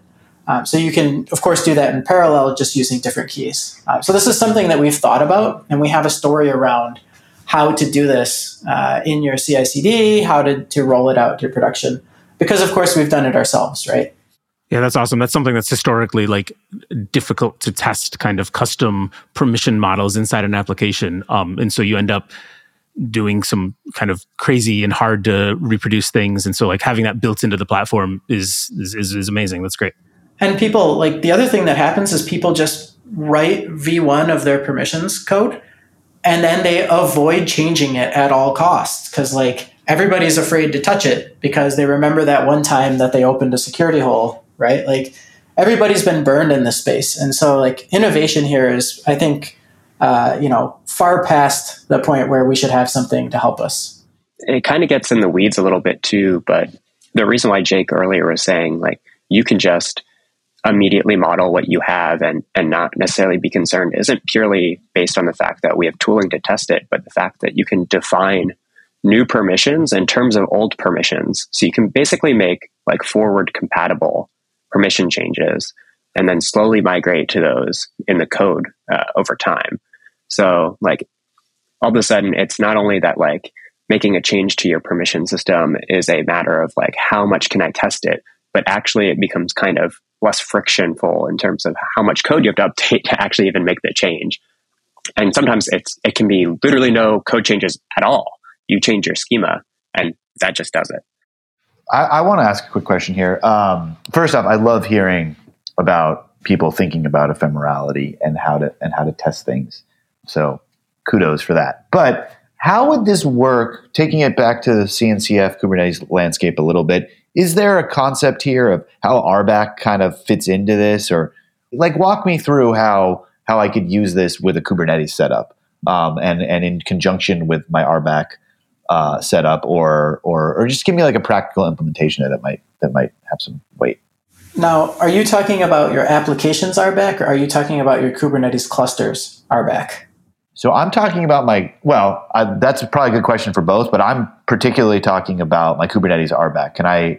So you can, of course, do that in parallel just using different keys. So this is something that we've thought about, and we have a story around how to do this in your CI/CD, how to roll it out to your production. Because, of course, we've done it ourselves, right? Yeah, that's awesome. That's something that's historically like difficult to test, kind of custom permission models inside an application. And so you end up doing some kind of crazy and hard to reproduce things. And so like having that built into the platform is amazing. That's great. And people, like, the other thing that happens is people just write V1 of their permissions code, and then they avoid changing it at all costs because like everybody's afraid to touch it because they remember that one time that they opened a security hole. Right? Like everybody's been burned in this space. And so like innovation here is, I think, far past the point where we should have something to help us. It kind of gets in the weeds a little bit too, but the reason why Jake earlier was saying like, you can just immediately model what you have and not necessarily be concerned isn't purely based on the fact that we have tooling to test it, but the fact that you can define new permissions in terms of old permissions. So you can basically make like forward compatible permission changes and then slowly migrate to those in the code over time. So like all of a sudden, it's not only that like making a change to your permission system is a matter of like how much can I test it, but actually it becomes kind of less frictionful in terms of how much code you have to update to actually even make the change. And sometimes it can be literally no code changes at all. You change your schema and that just does it. I want to ask a quick question here. First off, I love hearing about people thinking about ephemerality and how to test things. So kudos for that. But how would this work, taking it back to the CNCF Kubernetes landscape a little bit? Is there a concept here of how RBAC kind of fits into this? Or like walk me through how I could use this with a Kubernetes setup and in conjunction with my RBAC setup or just give me like a practical implementation that might have some weight. Now, are you talking about your applications RBAC or are you talking about your Kubernetes clusters RBAC? So I'm talking about that's probably a good question for both, but I'm particularly talking about my Kubernetes RBAC.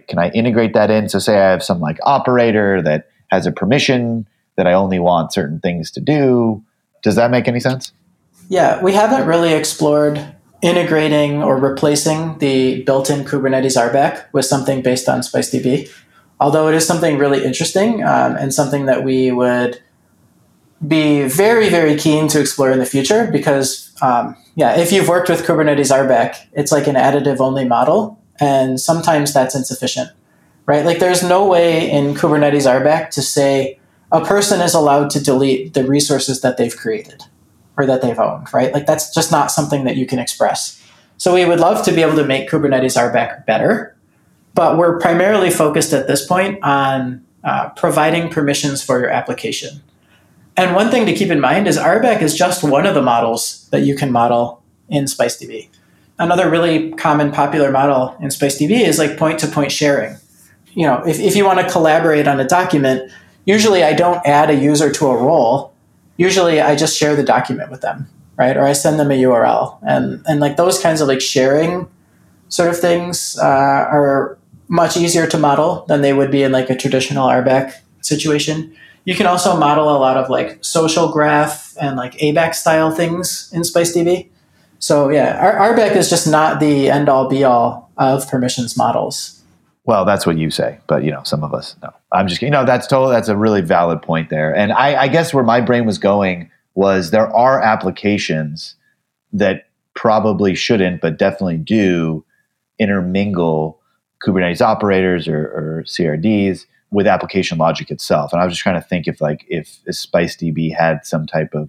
Can I integrate that in? So say I have some like operator that has a permission that I only want certain things to do. Does that make any sense? Yeah, we haven't really explored integrating or replacing the built-in Kubernetes RBAC with something based on SpiceDB, although it is something really interesting and something that we would be very, very keen to explore in the future because, if you've worked with Kubernetes RBAC, it's like an additive-only model, and sometimes that's insufficient, right? Like there's no way in Kubernetes RBAC to say a person is allowed to delete the resources that they've created or that they've owned, right? Like that's just not something that you can express. So we would love to be able to make Kubernetes RBAC better, but we're primarily focused at this point on providing permissions for your application. And one thing to keep in mind is RBAC is just one of the models that you can model in SpiceDB. Another really common popular model in SpiceDB is like point-to-point sharing. You know, if you want to collaborate on a document, usually I don't add a user to a role. Usually I just share the document with them, right? Or I send them a URL. And like those kinds of like sharing sort of things are much easier to model than they would be in like a traditional RBAC situation. You can also model a lot of like social graph and like ABAC style things in SpiceDB. So yeah, RBAC is just not the end all be all of permissions models. Well, that's what you say, but you know, some of us know. I'm just kidding. No, that's a really valid point there. And I guess where my brain was going was there are applications that probably shouldn't, but definitely do intermingle Kubernetes operators or CRDs with application logic itself. And I was just trying to think if SpiceDB had some type of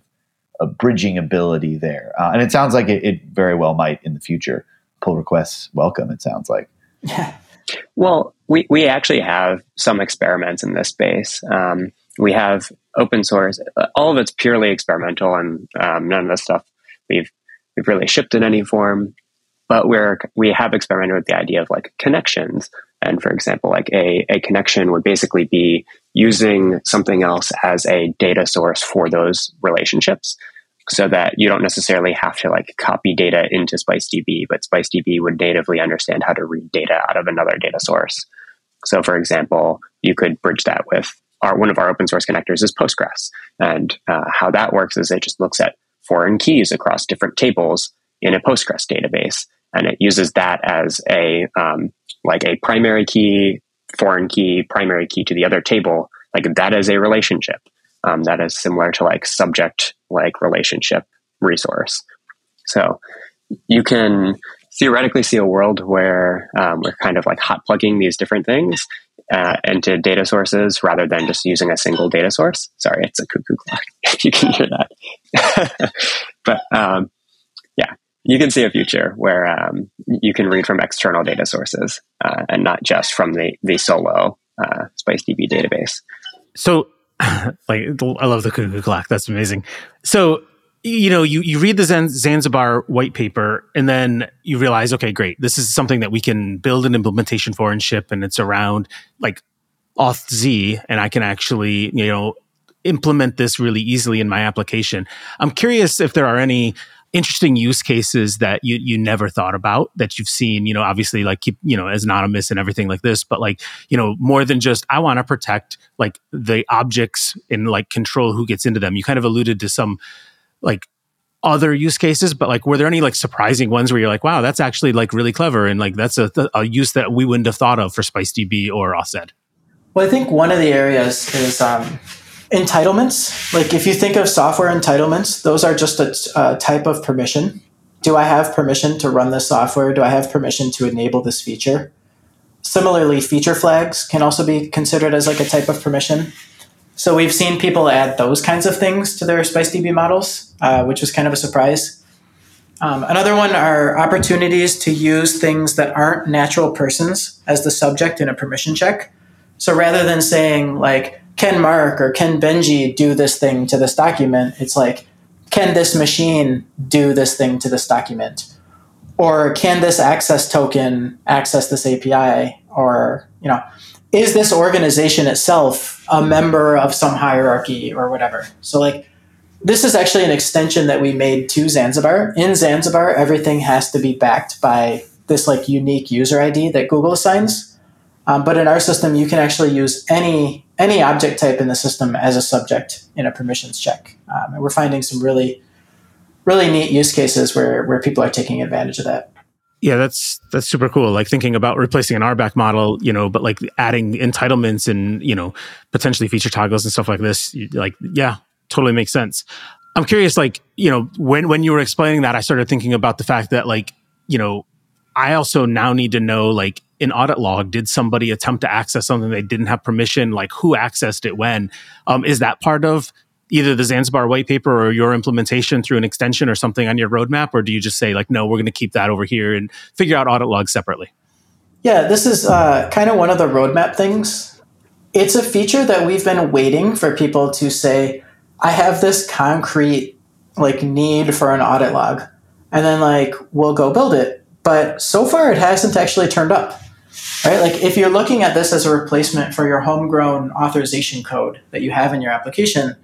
a bridging ability there. And it sounds like it very well might in the future. Pull requests welcome, it sounds like. Yeah. Well, we actually have some experiments in this space. We have open source. All of it's purely experimental, and none of the stuff we've really shipped in any form. But we have experimented with the idea of like connections. And for example, like a connection would basically be using something else as a data source for those relationships so that you don't necessarily have to like copy data into SpiceDB, but SpiceDB would natively understand how to read data out of another data source. So for example, you could bridge that with one of our open source connectors is Postgres. And how that works is it just looks at foreign keys across different tables in a Postgres database. And it uses that as a primary key, foreign key, primary key to the other table. Like that is a relationship that is similar to like subject like relationship resource. So you can theoretically see a world where we're kind of like hot plugging these different things into data sources rather than just using a single data source. Sorry, it's a cuckoo clock. You can hear that. But yeah. You can see a future where you can read from external data sources and not just from the solo SpiceDB database. So, I love the cuckoo clock. That's amazing. So, you know, you read the Zanzibar white paper and then you realize, okay, great. This is something that we can build an implementation for and ship, and it's around like AuthZ, and I can actually, you know, implement this really easily in my application. I'm curious if there are any interesting use cases that you never thought about that you've seen, you know, obviously like keep, you know, as anonymous and everything like this, but like, you know, more than just, I want to protect like the objects and like control who gets into them. You kind of alluded to some like other use cases, but like, were there any like surprising ones where you're like, wow, that's actually like really clever. And like, that's a use that we wouldn't have thought of for SpiceDB or AuthZed. Well, I think one of the areas is, entitlements. Like if you think of software entitlements, those are just a type of permission. Do I have permission to run this software? Do I have permission to enable this feature? Similarly, feature flags can also be considered as like a type of permission. So we've seen people add those kinds of things to their SpiceDB models, which was kind of a surprise. Another one are opportunities to use things that aren't natural persons as the subject in a permission check. So rather than saying like, can Mark or can Benji do this thing to this document? It's like, can this machine do this thing to this document? Or can this access token access this API? Or, you know, is this organization itself a member of some hierarchy or whatever? So like, this is actually an extension that we made to Zanzibar. In Zanzibar, everything has to be backed by this like unique user ID that Google assigns. But in our system, you can actually use any object type in the system as a subject in a permissions check. And we're finding some really, really neat use cases where people are taking advantage of that. Yeah, that's super cool. Like thinking about replacing an RBAC model, you know, but like adding entitlements and, you know, potentially feature toggles and stuff like this, like, yeah, totally makes sense. I'm curious, like, you know, when you were explaining that, I started thinking about the fact that like, you know, I also now need to know like, in audit log, did somebody attempt to access something they didn't have permission? Like who accessed it when? Is that part of either the Zanzibar white paper or your implementation through an extension or something on your roadmap? Or do you just say like, no, we're going to keep that over here and figure out audit log separately? Yeah, this is kind of one of the roadmap things. It's a feature that we've been waiting for people to say, I have this concrete like need for an audit log. And then like, we'll go build it. But so far it hasn't actually turned up. Right? Like if you're looking at this as a replacement for your homegrown authorization code that you have in your application,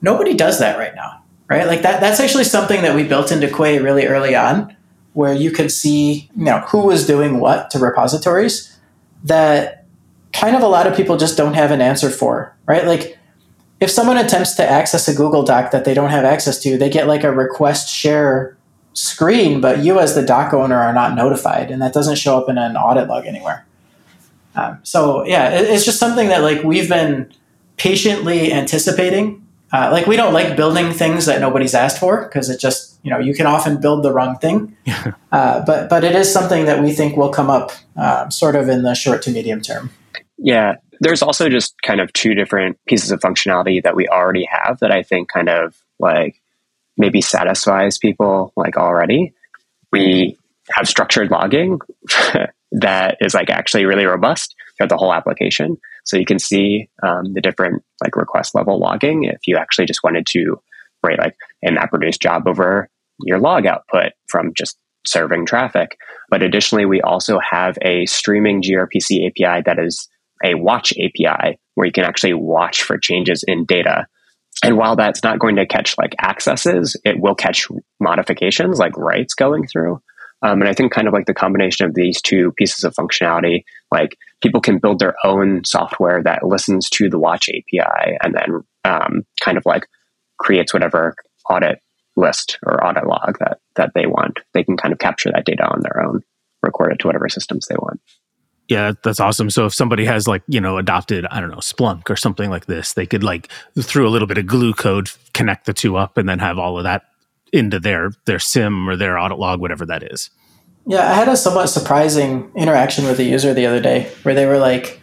nobody does that right now, right? Like that's actually something that we built into Quay really early on, where you could see, you know, who was doing what to repositories that kind of a lot of people just don't have an answer for, right? Like if someone attempts to access a Google Doc that they don't have access to, they get like a request share screen, but you as the doc owner are not notified, and that doesn't show up in an audit log anywhere. So yeah, it's just something that like we've been patiently anticipating. Like we don't like building things that nobody's asked for because it just, you know, you can often build the wrong thing. But it is something that we think will come up sort of in the short to medium term. Yeah, there's also just kind of two different pieces of functionality that we already have that I think kind of like maybe satisfies people like already. We have structured logging that is like actually really robust throughout the whole application. So you can see the different like request level logging if you actually just wanted to write like a MapReduce job over your log output from just serving traffic. But additionally, we also have a streaming gRPC API that is a watch API where you can actually watch for changes in data. And while that's not going to catch like accesses, it will catch modifications like writes going through. And I think kind of like the combination of these two pieces of functionality, like people can build their own software that listens to the watch API and then kind of like creates whatever audit list or audit log that they want. They can kind of capture that data on their own, record it to whatever systems they want. Yeah, that's awesome. So if somebody has like, you know, adopted, I don't know, Splunk or something like this, they could like through a little bit of glue code, connect the two up and then have all of that into their SIM or their audit log, whatever that is. Yeah, I had a somewhat surprising interaction with a user the other day where they were like,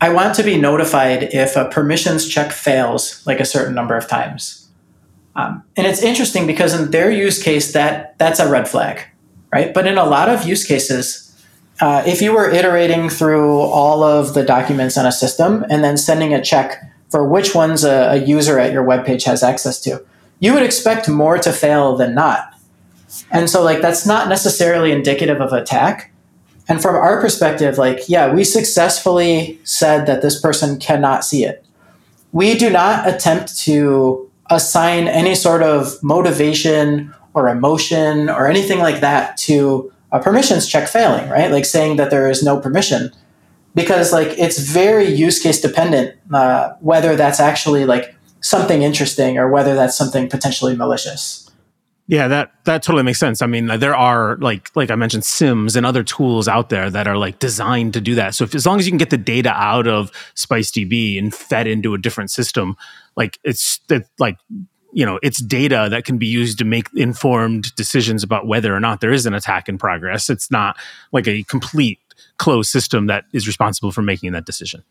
I want to be notified if a permissions check fails like a certain number of times. And it's interesting because in their use case, that's a red flag, right? But in a lot of use cases, if you were iterating through all of the documents on a system and then sending a check for which ones a user at your webpage has access to, you would expect more to fail than not. And so like that's not necessarily indicative of attack, And from our perspective, like, yeah, we successfully said that this person cannot see it. We do not attempt to assign any sort of motivation or emotion or anything like that to a permissions check failing, right? Like saying that there is no permission, because like it's very use case dependent, whether that's actually like something interesting or whether that's something potentially malicious. Yeah, that totally makes sense. I mean, there are like I mentioned, SIMs and other tools out there that are like designed to do that. So as long as you can get the data out of SpiceDB and fed into a different system, like it's data that can be used to make informed decisions about whether or not there is an attack in progress. It's not like a complete closed system that is responsible for making that decision.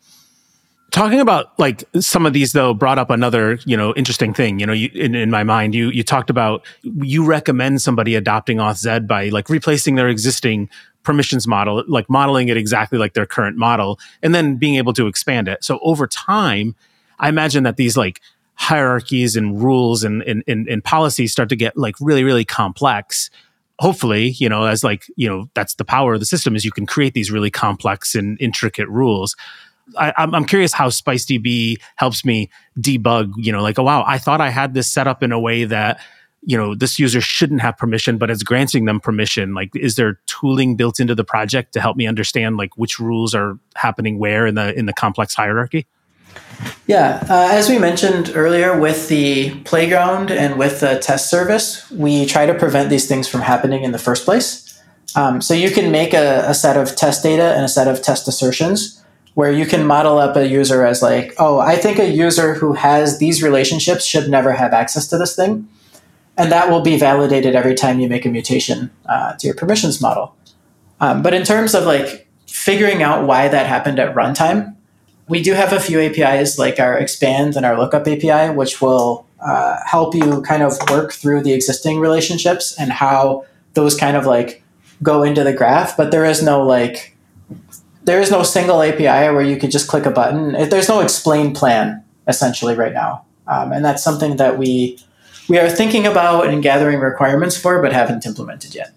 Talking about like some of these though brought up another, interesting thing, in my mind, you talked about, you recommend somebody adopting AuthZed by like replacing their existing permissions model, like modeling it exactly like their current model and then being able to expand it. So over time, I imagine that these like hierarchies and rules and policies start to get like really, really complex. Hopefully, as like, that's the power of the system, is you can create these really complex and intricate rules. I'm curious how SpiceDB helps me debug, I thought I had this set up in a way that, this user shouldn't have permission, but it's granting them permission. Like, is there tooling built into the project to help me understand like which rules are happening where in the complex hierarchy? Yeah. As we mentioned earlier with the playground and with the test service, we try to prevent these things from happening in the first place. So you can make a set of test data and a set of test assertions where you can model up a user as like, oh, I think a user who has these relationships should never have access to this thing. And that will be validated every time you make a mutation to your permissions model. But in terms of like figuring out why that happened at runtime, we do have a few APIs like our expand and our lookup API, which will help you kind of work through the existing relationships and how those kind of like go into the graph. But there is no single API where you can just click a button. There's no explain plan essentially right now. And that's something that we are thinking about and gathering requirements for, but haven't implemented yet.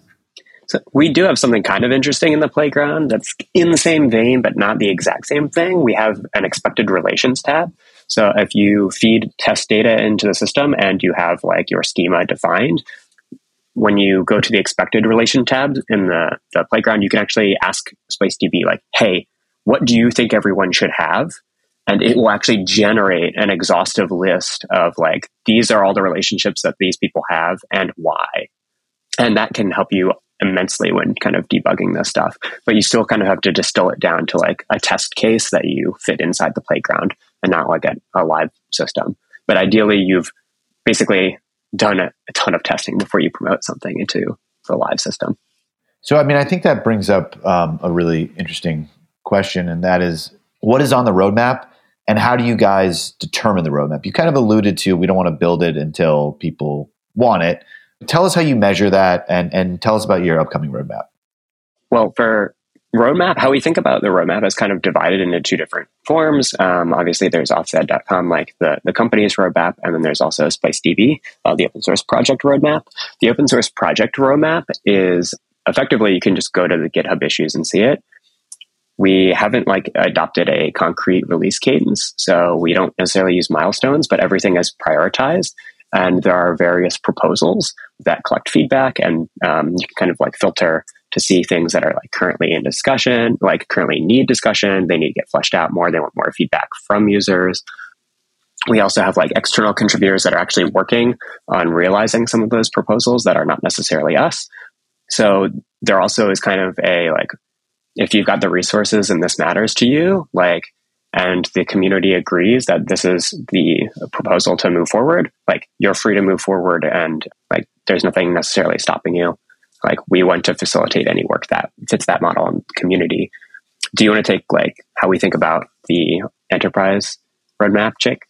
So we do have something kind of interesting in the playground that's in the same vein, but not the exact same thing. We have an expected relations tab. So if you feed test data into the system and you have like your schema defined, when you go to the expected relation tab in the playground, you can actually ask SpiceDB, like, hey, what do you think everyone should have? And it will actually generate an exhaustive list of, like, these are all the relationships that these people have and why. And that can help you immensely when kind of debugging this stuff. But you still kind of have to distill it down to, like, a test case that you fit inside the playground and not, like, a live system. But ideally, you've basically done a ton of testing before you promote something into the live system. So, I mean, I think that brings up a really interesting question, and that is, what is on the roadmap and how do you guys determine the roadmap? You kind of alluded to, we don't want to build it until people want it. Tell us how you measure that and tell us about your upcoming roadmap. Well, for roadmap, how we think about the roadmap is kind of divided into two different forms. Obviously, there's offset.com, like the company's roadmap, and then there's also SpiceDB, the open source project roadmap. The open source project roadmap is effectively, you can just go to the GitHub issues and see it. We haven't like adopted a concrete release cadence, so we don't necessarily use milestones, but everything is prioritized. And there are various proposals that collect feedback, and you can kind of like filter to see things that are like currently in discussion, like currently need discussion, they need to get fleshed out more, they want more feedback from users. We also have like external contributors that are actually working on realizing some of those proposals that are not necessarily us. So there also is kind of a like, if you've got the resources and this matters to you, like, and the community agrees that this is the proposal to move forward, like you're free to move forward and like there's nothing necessarily stopping you. Like, we want to facilitate any work that fits that model in the community. Do you want to take, like, how we think about the enterprise roadmap, Jake?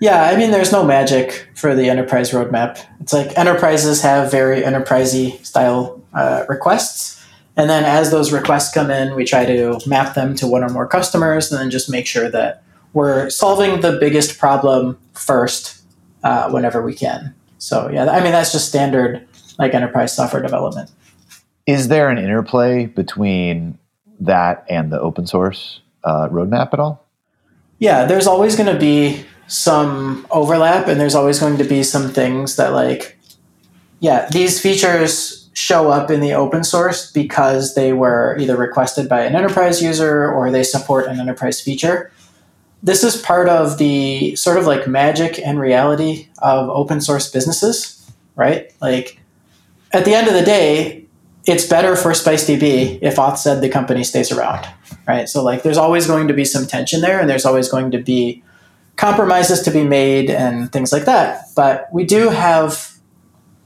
Yeah, I mean, there's no magic for the enterprise roadmap. It's like enterprises have very enterprisey style requests. And then as those requests come in, we try to map them to one or more customers and then just make sure that we're solving the biggest problem first whenever we can. So, yeah, I mean, that's just standard like enterprise software development. Is there an interplay between that and the open source roadmap at all? Yeah, there's always going to be some overlap, and there's always going to be some things that like, yeah, these features show up in the open source because they were either requested by an enterprise user or they support an enterprise feature. This is part of the sort of like magic and reality of open source businesses, right? Like at the end of the day, it's better for SpiceDB if AuthZed, the company, stays around, right? So like there's always going to be some tension there, and there's always going to be compromises to be made and things like that. But we do have,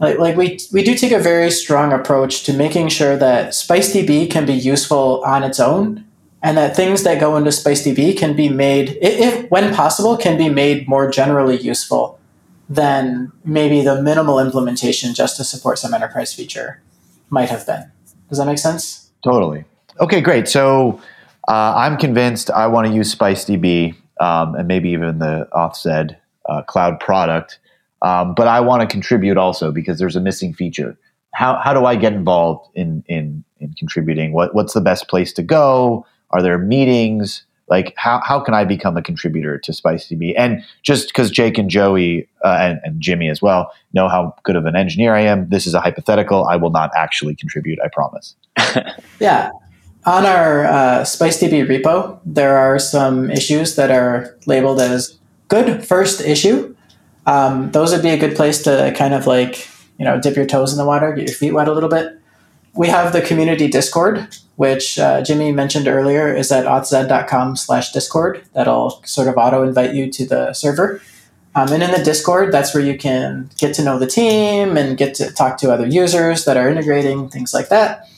we do take a very strong approach to making sure that SpiceDB can be useful on its own, and that things that go into SpiceDB can be made, if when possible, can be made more generally useful than maybe the minimal implementation just to support some enterprise feature might have been. Does that make sense? Totally. Okay, great. So I'm convinced I want to use SpiceDB and maybe even the AuthZed cloud product, but I want to contribute also because there's a missing feature. How do I get involved in contributing? What's the best place to go? Are there meetings? Like, how can I become a contributor to SpiceDB? And just because Jake and Joey and Jimmy as well know how good of an engineer I am, this is a hypothetical. I will not actually contribute, I promise. Yeah. On our SpiceDB repo, there are some issues that are labeled as good first issue. Those would be a good place to kind of like, you know, dip your toes in the water, get your feet wet a little bit. We have the community Discord, which Jimmy mentioned earlier is at authzed.com/Discord. That'll sort of auto-invite you to the server. And in the Discord, that's where you can get to know the team and get to talk to other users that are integrating, things like that.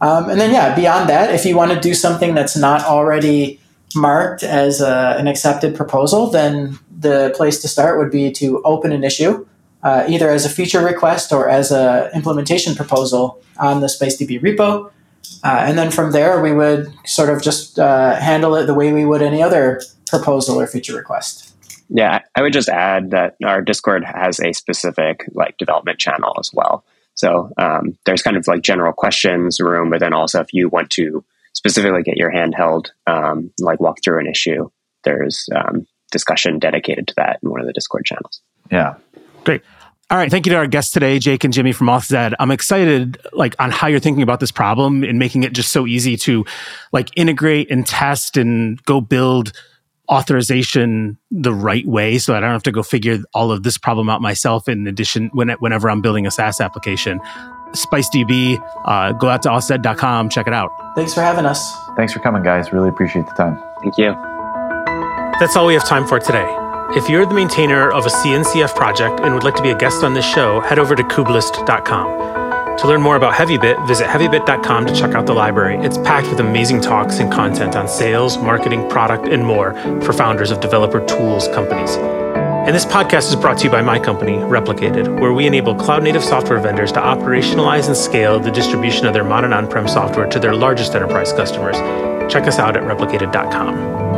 And then, yeah, beyond that, if you want to do something that's not already marked as an accepted proposal, then the place to start would be to open an issue, either as a feature request or as an implementation proposal on the SpiceDB repo. And then from there, we would sort of just handle it the way we would any other proposal or feature request. Yeah, I would just add that our Discord has a specific like development channel as well. So there's kind of like general questions room, but then also if you want to specifically get your hand held, like walk through an issue, there's discussion dedicated to that in one of the Discord channels. Yeah, great. All right. Thank you to our guests today, Jake and Jimmy from AuthZed. I'm excited on how you're thinking about this problem and making it just so easy to integrate and test and go build authorization the right way so I don't have to go figure all of this problem out myself in addition whenever I'm building a SaaS application. SpiceDB, go out to authzed.com, check it out. Thanks for having us. Thanks for coming, guys. Really appreciate the time. Thank you. That's all we have time for today. If you're the maintainer of a CNCF project and would like to be a guest on this show, head over to Kubelist.com. To learn more about Heavybit, visit heavybit.com to check out the library. It's packed with amazing talks and content on sales, marketing, product, and more for founders of developer tools companies. And this podcast is brought to you by my company, Replicated, where we enable cloud-native software vendors to operationalize and scale the distribution of their modern on-prem software to their largest enterprise customers. Check us out at replicated.com.